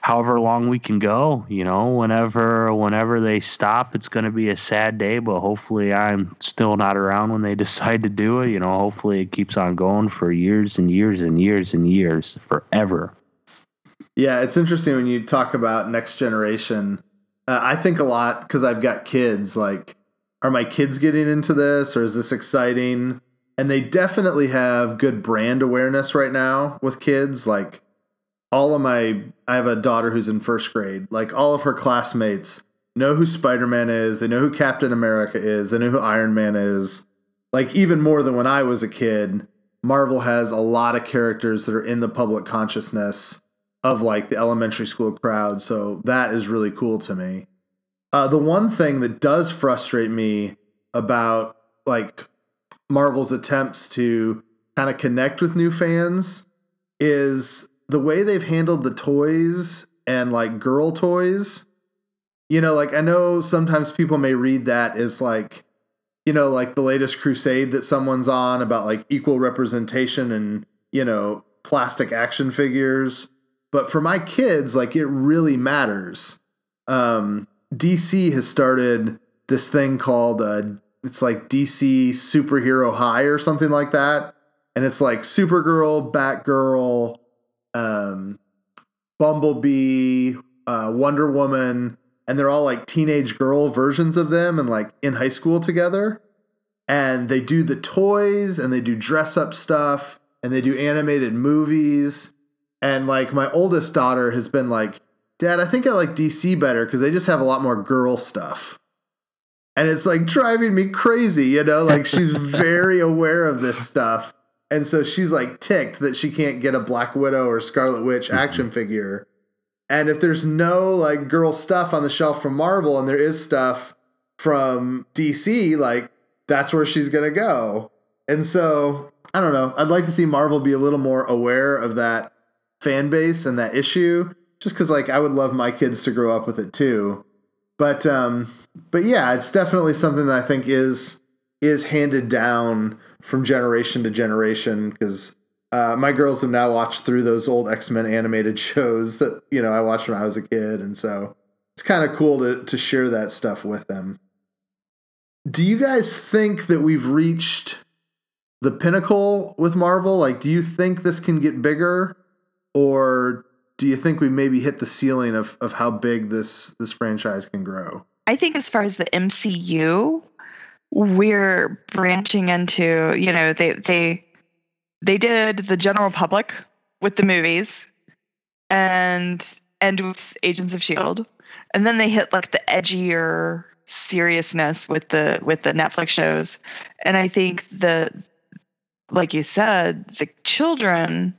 however long we can go. You know, whenever whenever they stop, it's going to be a sad day, but hopefully I'm still not around when they decide to do it. You know, hopefully it keeps on going for years and years and years and years, forever. Yeah, it's interesting when you talk about next generation. Uh, I think a lot, because I've got kids, like, are my kids getting into this, or is this exciting? And they definitely have good brand awareness right now with kids, like, all of my, I have a daughter who's in first grade, like all of her classmates know who Spider-Man is. They know who Captain America is. They know who Iron Man is. Like even more than when I was a kid, Marvel has a lot of characters that are in the public consciousness of like the elementary school crowd. So that is really cool to me. Uh, the one thing that does frustrate me about like Marvel's attempts to kind of connect with new fans is the way they've handled the toys and like girl toys. You know, like I know sometimes people may read that as like, you know, like the latest crusade that someone's on about like equal representation and, you know, plastic action figures. But for my kids, like it really matters. Um, D C has started this thing called uh, it's like D C Superhero High or something like that. And it's like Supergirl, Batgirl, Um, Bumblebee, uh, Wonder Woman, and they're all like teenage girl versions of them and like in high school together. And they do the toys and they do dress up stuff and they do animated movies. And like my oldest daughter has been like, Dad, I think I like D C better because they just have a lot more girl stuff. And it's like driving me crazy, you know, like she's very aware of this stuff. And so she's like ticked that she can't get a Black Widow or Scarlet Witch action figure. And if there's no like girl stuff on the shelf from Marvel and there is stuff from D C, like that's where she's going to go. And so I don't know. I'd like to see Marvel be a little more aware of that fan base and that issue just because like I would love my kids to grow up with it too. But, um, but yeah, it's definitely something that I think is, is handed down from generation to generation, because uh, my girls have now watched through those old X-Men animated shows that, you know, I watched when I was a kid. And so it's kind of cool to, to share that stuff with them. Do you guys think that we've reached the pinnacle with Marvel? Like, do you think this can get bigger, or do you think we maybe hit the ceiling of, of how big this, this franchise can grow? I think as far as the M C U, we're branching into, you know, they they they did the general public with the movies and and with Agents of S H I E L D and then they hit like the edgier seriousness with the with the Netflix shows. And I think the like you said, the children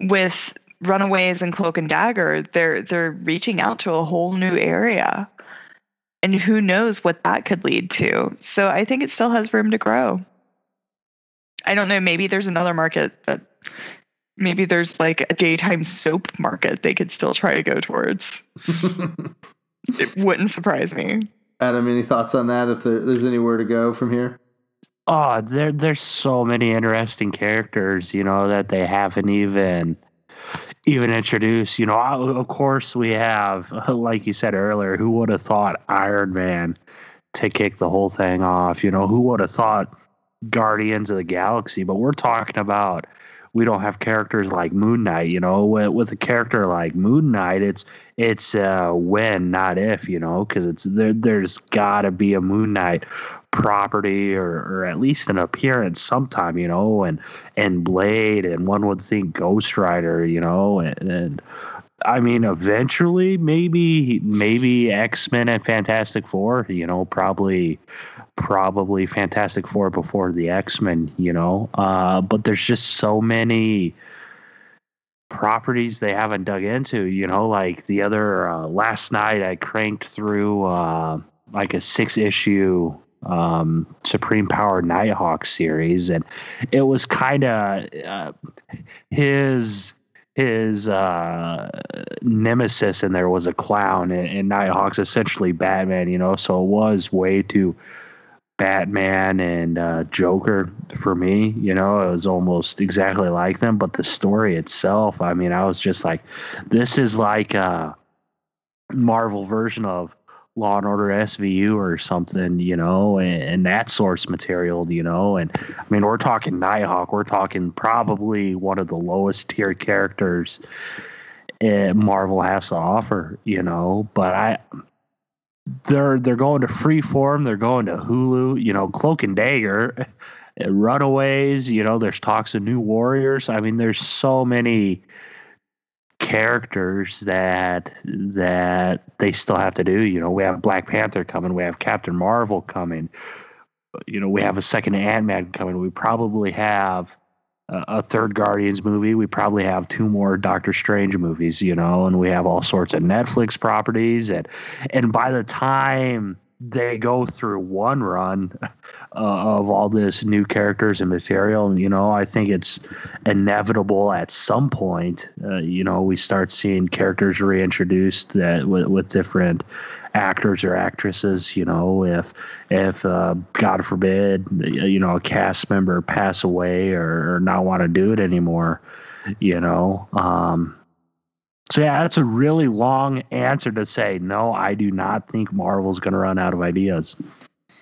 with Runaways and Cloak and Dagger, they're they're reaching out to a whole new area. And who knows what that could lead to. So I think it still has room to grow. I don't know, maybe there's another market that maybe there's like a daytime soap market they could still try to go towards. It wouldn't surprise me. Adam, any thoughts on that? If there, there's anywhere to go from here? Oh, there, there's so many interesting characters, you know, that they haven't even... even introduce, you know. Of course we have, like you said earlier, who would have thought Iron Man to kick the whole thing off? You know, who would have thought Guardians of the Galaxy? But we're talking about, we don't have characters like Moon Knight, you know. With, with a character like Moon Knight, it's it's uh, when, not if, you know, because it's there, there's got to be a Moon Knight property or, or at least an appearance sometime, you know, and and Blade, and one would think Ghost Rider, you know, and, and I mean, eventually maybe maybe X-Men and Fantastic Four, you know, probably. Probably Fantastic Four before the X-Men, you know. Uh, but there's just so many properties they haven't dug into, you know. Like the other uh, last night, I cranked through uh, like a six-issue um, Supreme Power Nighthawk series, and it was kind of uh, his. His uh, nemesis in there was a clown, and, and Nighthawk's essentially Batman, you know, so it was way too Batman and uh, Joker for me, you know. It was almost exactly like them, but the story itself, I mean, I was just like, this is like a Marvel version of Law and Order S V U or something, you know, and, and that source material, you know. And I mean, we're talking Nighthawk, we're talking probably one of the lowest tier characters uh, Marvel has to offer, you know. But I, they're they're going to Freeform, they're going to Hulu, you know, Cloak and Dagger, Runaways, you know. There's talks of New Warriors. I mean, there's so many characters that that they still have to do, you know. We have Black Panther coming, we have Captain Marvel coming, you know, we have a second Ant-Man coming, we probably have a, a third Guardians movie, we probably have two more Doctor Strange movies, you know, and we have all sorts of Netflix properties, and and by the time they go through one run uh, of all this new characters and material, you know, I think it's inevitable at some point, uh, you know, we start seeing characters reintroduced that with, with different actors or actresses, you know. If, if uh, God forbid, you know, a cast member pass away or, or not want to do it anymore, you know, um, so, yeah, that's a really long answer to say, no, I do not think Marvel's going to run out of ideas.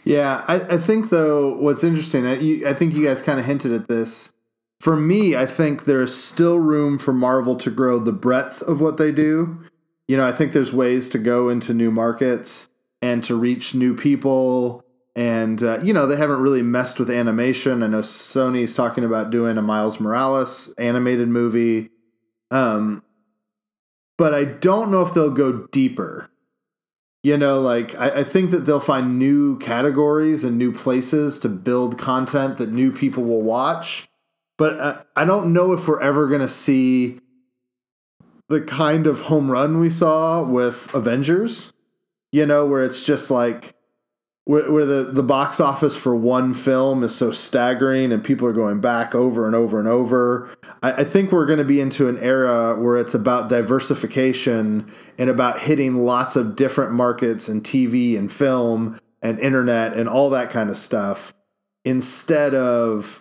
Yeah, I, I think, though, what's interesting, I, you, I think you guys kind of hinted at this. For me, I think there is still room for Marvel to grow the breadth of what they do. You know, I think there's ways to go into new markets and to reach new people. And, uh, you know, they haven't really messed with animation. I know Sony's talking about doing a Miles Morales animated movie. Um But I don't know if they'll go deeper. You know, like, I, I think that they'll find new categories and new places to build content that new people will watch. But uh, I don't know if we're ever going to see the kind of home run we saw with Avengers. You know, where it's just like, where, where the, the box office for one film is so staggering and people are going back over and over and over. I, I think we're going to be into an era where it's about diversification and about hitting lots of different markets and T V and film and internet and all that kind of stuff, instead of,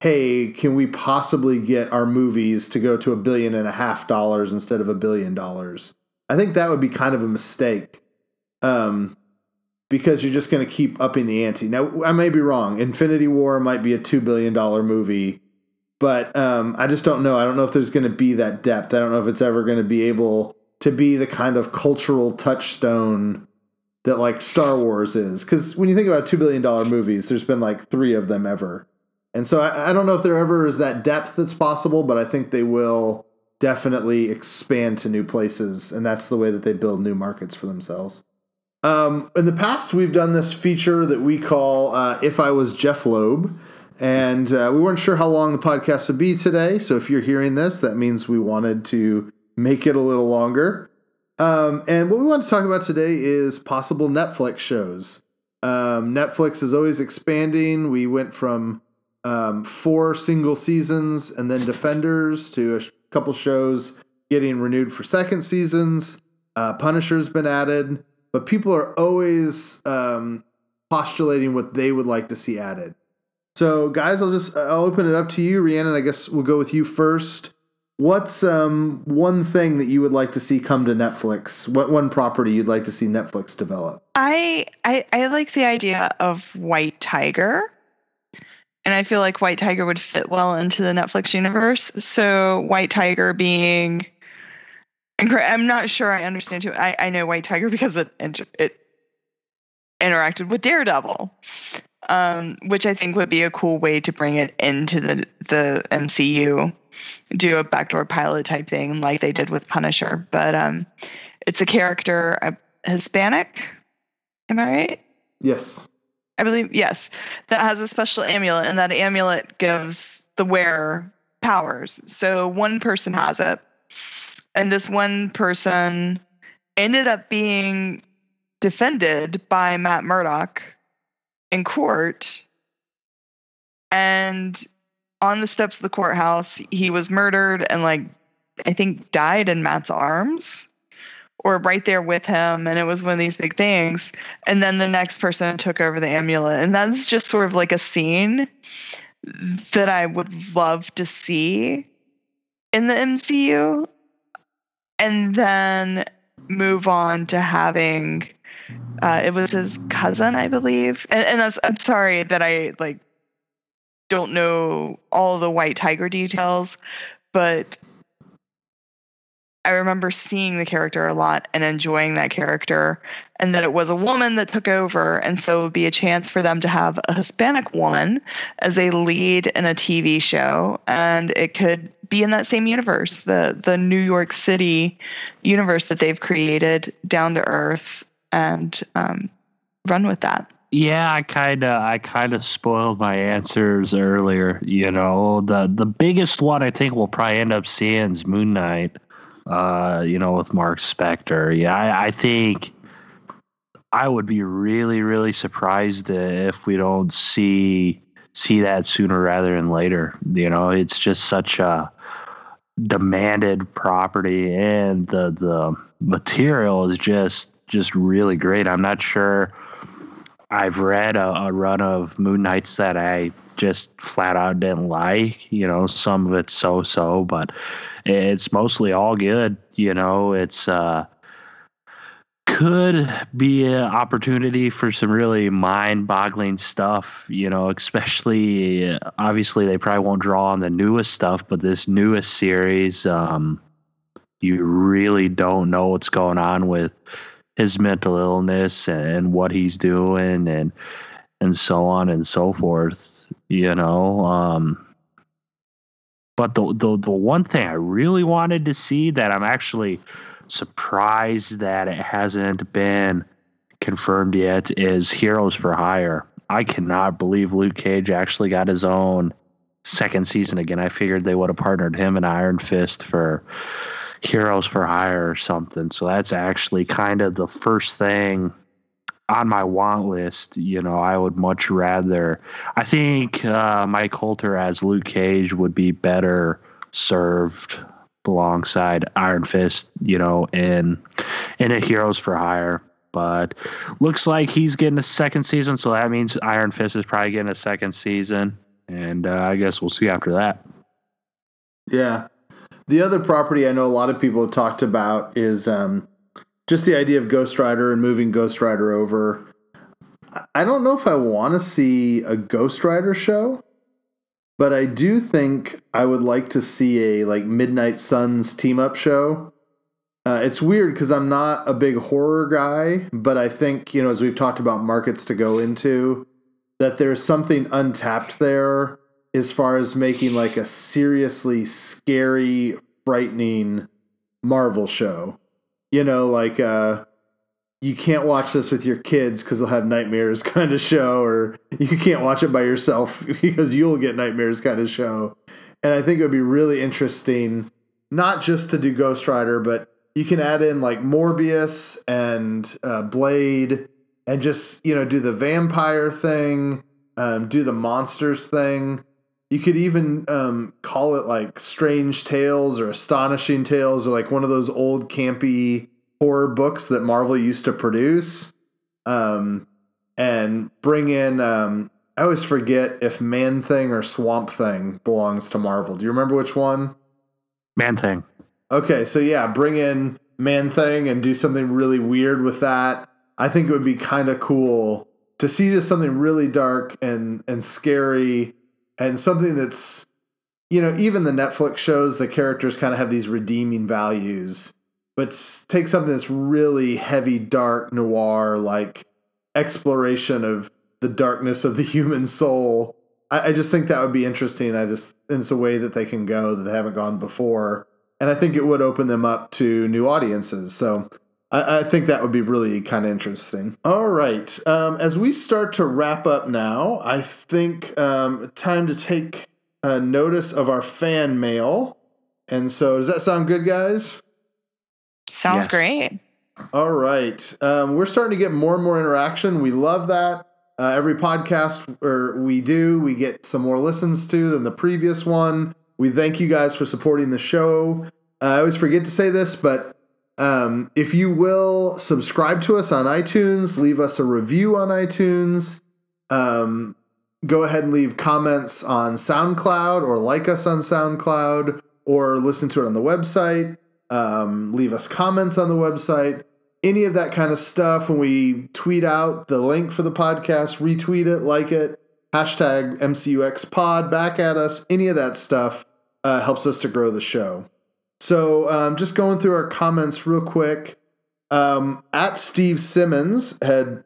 hey, can we possibly get our movies to go to a billion and a half dollars instead of a billion dollars? I think that would be kind of a mistake. Um, Because you're just going to keep upping the ante. Now, I may be wrong. Infinity War might be a two billion dollars movie. But um, I just don't know. I don't know if there's going to be that depth. I don't know if it's ever going to be able to be the kind of cultural touchstone that, like, Star Wars is. Because when you think about two billion dollars movies, there's been, like, three of them ever. And so I, I don't know if there ever is that depth that's possible. But I think they will definitely expand to new places. And that's the way that they build new markets for themselves. Um, in the past, we've done this feature that we call uh, If I Was Jeff Loeb. And uh, we weren't sure how long the podcast would be today. So if you're hearing this, that means we wanted to make it a little longer. Um, and what we want to talk about today is possible Netflix shows. Um, Netflix is always expanding. We went from um, four single seasons and then Defenders to a sh- couple shows getting renewed for second seasons. Uh, Punisher's been added. But people are always um, postulating what they would like to see added. So, guys, I'll just I'll open it up to you, Rhiannon. I guess we'll go with you first. What's um, one thing that you would like to see come to Netflix? What one property you'd like to see Netflix develop? I I, I like the idea of White Tiger, and I feel like White Tiger would fit well into the Netflix universe. So, White Tiger being, I'm not sure I understand too. I I know White Tiger because it it interacted with Daredevil. Um, which I think would be a cool way to bring it into the, the M C U, do a backdoor pilot type thing like they did with Punisher. But um, it's a character, a Hispanic, am I right? Yes. I believe, yes. That has a special amulet, and that amulet gives the wearer powers. So one person has it, and this one person ended up being defended by Matt Murdock in court, and on the steps of the courthouse, he was murdered and, like, I think died in Matt's arms or right there with him. And it was one of these big things. And then the next person took over the amulet. And that's just sort of like a scene that I would love to see in the M C U, and then move on to having Uh, it was his cousin, I believe. And, and that's, I'm sorry that I like don't know all the White Tiger details, but I remember seeing the character a lot and enjoying that character, and that it was a woman that took over. And so it would be a chance for them to have a Hispanic woman as a lead in a T V show. And it could be in that same universe, the the New York City universe that they've created, down to earth, and um, run with that. Yeah, I kind of I kind of spoiled my answers earlier. You know, the the biggest one I think we'll probably end up seeing is Moon Knight, uh, you know, with Mark Spector. Yeah, I, I think I would be really, really surprised if we don't see see that sooner rather than later. You know, it's just such a demanded property, and the the material is just just really great. I'm not sure I've read a, a run of Moon Knights that I just flat out didn't like. You know, some of it's so-so, but it's mostly all good. You know, it's uh, could be an opportunity for some really mind-boggling stuff, you know, especially, obviously they probably won't draw on the newest stuff, but this newest series, um, you really don't know what's going on with his mental illness and what he's doing and and so on and so forth, you know. Um, but the, the the one thing I really wanted to see that I'm actually surprised that it hasn't been confirmed yet is Heroes for Hire. I cannot believe Luke Cage actually got his own second season again. I figured they would have partnered him and Iron Fist for Heroes for Hire or something. So that's actually kind of the first thing on my want list. You know, I would much rather, I think uh, Mike Holter as Luke Cage would be better served alongside Iron Fist, you know, in, in a Heroes for Hire. But looks like he's getting a second season, so that means Iron Fist is probably getting a second season. And uh, I guess we'll see after that. Yeah. The other property I know a lot of people have talked about is um, just the idea of Ghost Rider and moving Ghost Rider over. I don't know if I want to see a Ghost Rider show, but I do think I would like to see a like Midnight Suns team-up show. Uh, it's weird because I'm not a big horror guy, but I think, you know, as we've talked about markets to go into, that there's something untapped there as far as making like a seriously scary, frightening Marvel show. You know, like uh, you can't watch this with your kids because they'll have nightmares kind of show, or you can't watch it by yourself because you'll get nightmares kind of show. And I think it would be really interesting, not just to do Ghost Rider, but you can add in like Morbius and uh, Blade and just, you know, do the vampire thing, um, do the monsters thing. You could even um, call it like Strange Tales or Astonishing Tales, or like one of those old campy horror books that Marvel used to produce, um, and bring in, um, I always forget if Man Thing or Swamp Thing belongs to Marvel. Do you remember which one? Man Thing. Okay. So yeah, bring in Man Thing and do something really weird with that. I think it would be kind of cool to see just something really dark and, and scary, and something that's, you know, even the Netflix shows, the characters kind of have these redeeming values. But take something that's really heavy, dark, noir, like exploration of the darkness of the human soul. I, I just think that would be interesting. I just, it's a way that they can go that they haven't gone before. And I think it would open them up to new audiences. So I, I think that would be really kind of interesting. All right. Um, as we start to wrap up now, I think um, time to take uh, notice of our fan mail. And so does that sound good, guys? Sounds yes. Great. All right. Um, we're starting to get more and more interaction. We love that. Uh, every podcast or we do, we get some more listens to than the previous one. We thank you guys for supporting the show. Uh, I always forget to say this, but um, if you will subscribe to us on iTunes, leave us a review on iTunes, um, go ahead and leave comments on SoundCloud or like us on SoundCloud or listen to it on the website. Um, leave us comments on the website, any of that kind of stuff. When we tweet out the link for the podcast, retweet it, like it, hashtag M C U X pod back at us. Any of that stuff uh, helps us to grow the show. So um, just going through our comments real quick. Um, at Steve Simmons had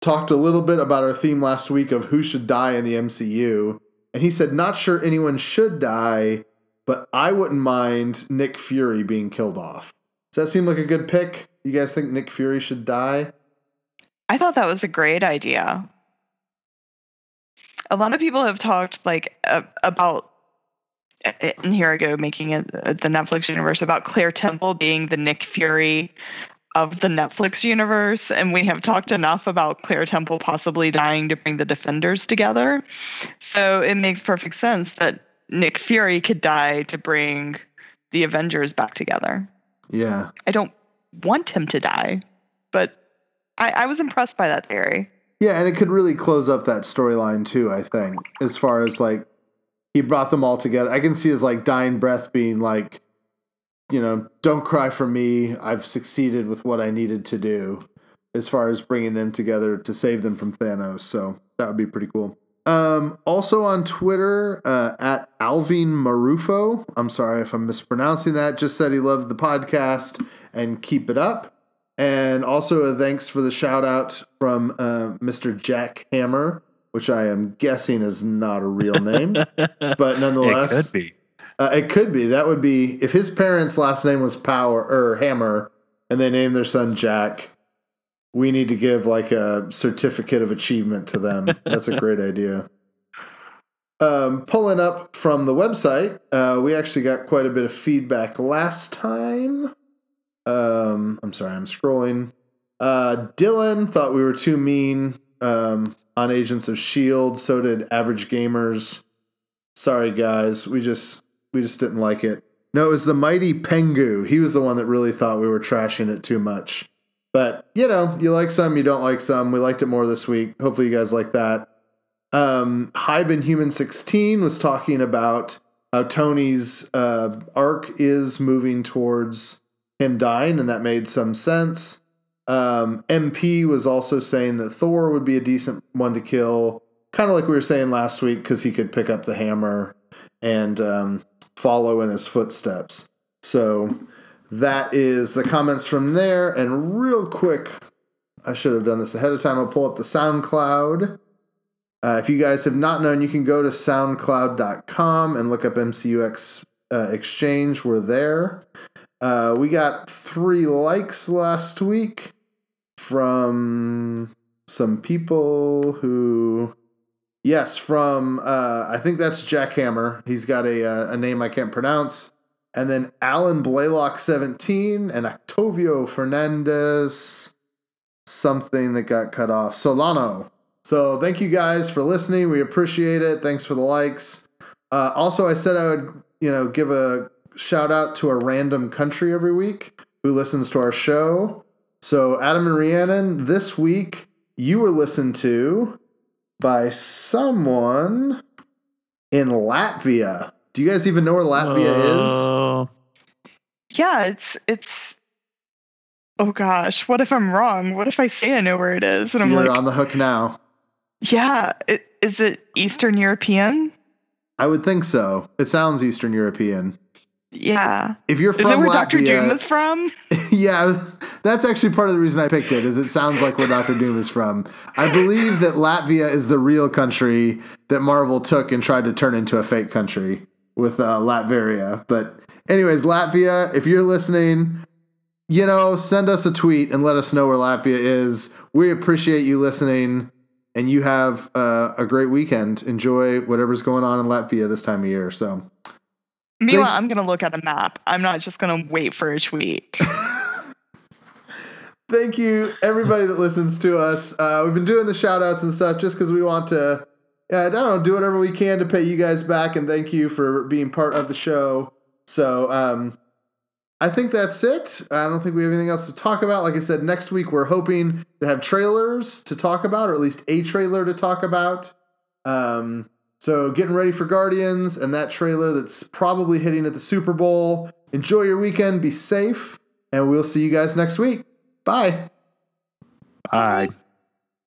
talked a little bit about our theme last week of who should die in the M C U. And he said, not sure anyone should die, but I wouldn't mind Nick Fury being killed off. Does that seem like a good pick? You guys think Nick Fury should die? I thought that was a great idea. A lot of people have talked like uh, about, and here I go making it the Netflix universe, about Claire Temple being the Nick Fury of the Netflix universe. And we have talked enough about Claire Temple possibly dying to bring the Defenders together. So it makes perfect sense that Nick Fury could die to bring the Avengers back together. Yeah. I don't want him to die, but I, I was impressed by that theory. Yeah, and it could really close up that storyline too, I think, as far as like he brought them all together. I can see his like dying breath being like, you know, don't cry for me. I've succeeded with what I needed to do as far as bringing them together to save them from Thanos. So that would be pretty cool. Um, also on Twitter, uh, at Alvin Marufo, I'm sorry if I'm mispronouncing that, just said he loved the podcast and keep it up. And also a thanks for the shout out from uh, Mister Jack Hammer, which I am guessing is not a real name, but nonetheless, it could be. Uh, it could be. That would be if his parents' last name was Power or Hammer, and they named their son Jack. We need to give like a certificate of achievement to them. That's a great idea. Um, pulling up from the website, uh, we actually got quite a bit of feedback last time. Um, I'm sorry, I'm scrolling. Uh, Dylan thought we were too mean um, on Agents of S H I E L D. So did Average Gamers. Sorry, guys. We just we just didn't like it. No, it was the mighty Pengu. He was the one that really thought we were trashing it too much. But, you know, you like some, you don't like some. We liked it more this week. Hopefully you guys like that. Um, Hyben Human sixteen was talking about how Tony's uh, arc is moving towards him dying, and that made some sense. Um, M P was also saying that Thor would be a decent one to kill, kind of like we were saying last week, because he could pick up the hammer and um, follow in his footsteps. So that is the comments from there. And real quick, I should have done this ahead of time. I'll pull up the SoundCloud. Uh, if you guys have not known, you can go to soundcloud dot com and look up M C U X uh, Exchange. We're there. Uh, we got three likes last week from some people who... Yes, from, uh, I think that's Jack Hammer. He's got a, a name I can't pronounce. And then Alan Blaylock seventeen and Octavio Fernandez, something that got cut off. Solano. So thank you guys for listening. We appreciate it. Thanks for the likes. Uh, also, I said I would, you know, give a shout out to a random country every week who listens to our show. So Adam and Rhiannon, this week you were listened to by someone in Latvia. Do you guys even know where Latvia uh, is? Yeah, it's it's. Oh gosh, what if I'm wrong? What if I say I know where it is and I'm You're like, on the hook now? Yeah, it, is it Eastern European? I would think so. It sounds Eastern European. Yeah. If you're from Is it where Latvia, Doctor Doom is from? Yeah, that's actually part of the reason I picked it, is it sounds like where Doctor Doom is from. I believe that Latvia is the real country that Marvel took and tried to turn into a fake country with uh, Latveria. But anyways, Latvia, if you're listening, you know, send us a tweet and let us know where Latvia is. We appreciate you listening, and you have uh, a great weekend. Enjoy whatever's going on in Latvia this time of year, so... Meanwhile, Thank- I'm going to look at a map. I'm not just going to wait for a tweet. Thank you, everybody that listens to us. Uh, we've been doing the shout-outs and stuff just because we want to, uh, I don't know, do whatever we can to pay you guys back, and thank you for being part of the show. So um, I think that's it. I don't think we have anything else to talk about. Like I said, next week we're hoping to have trailers to talk about, or at least a trailer to talk about. Um So getting ready for Guardians and that trailer that's probably hitting at the Super Bowl. Enjoy your weekend. Be safe. And we'll see you guys next week. Bye. Bye.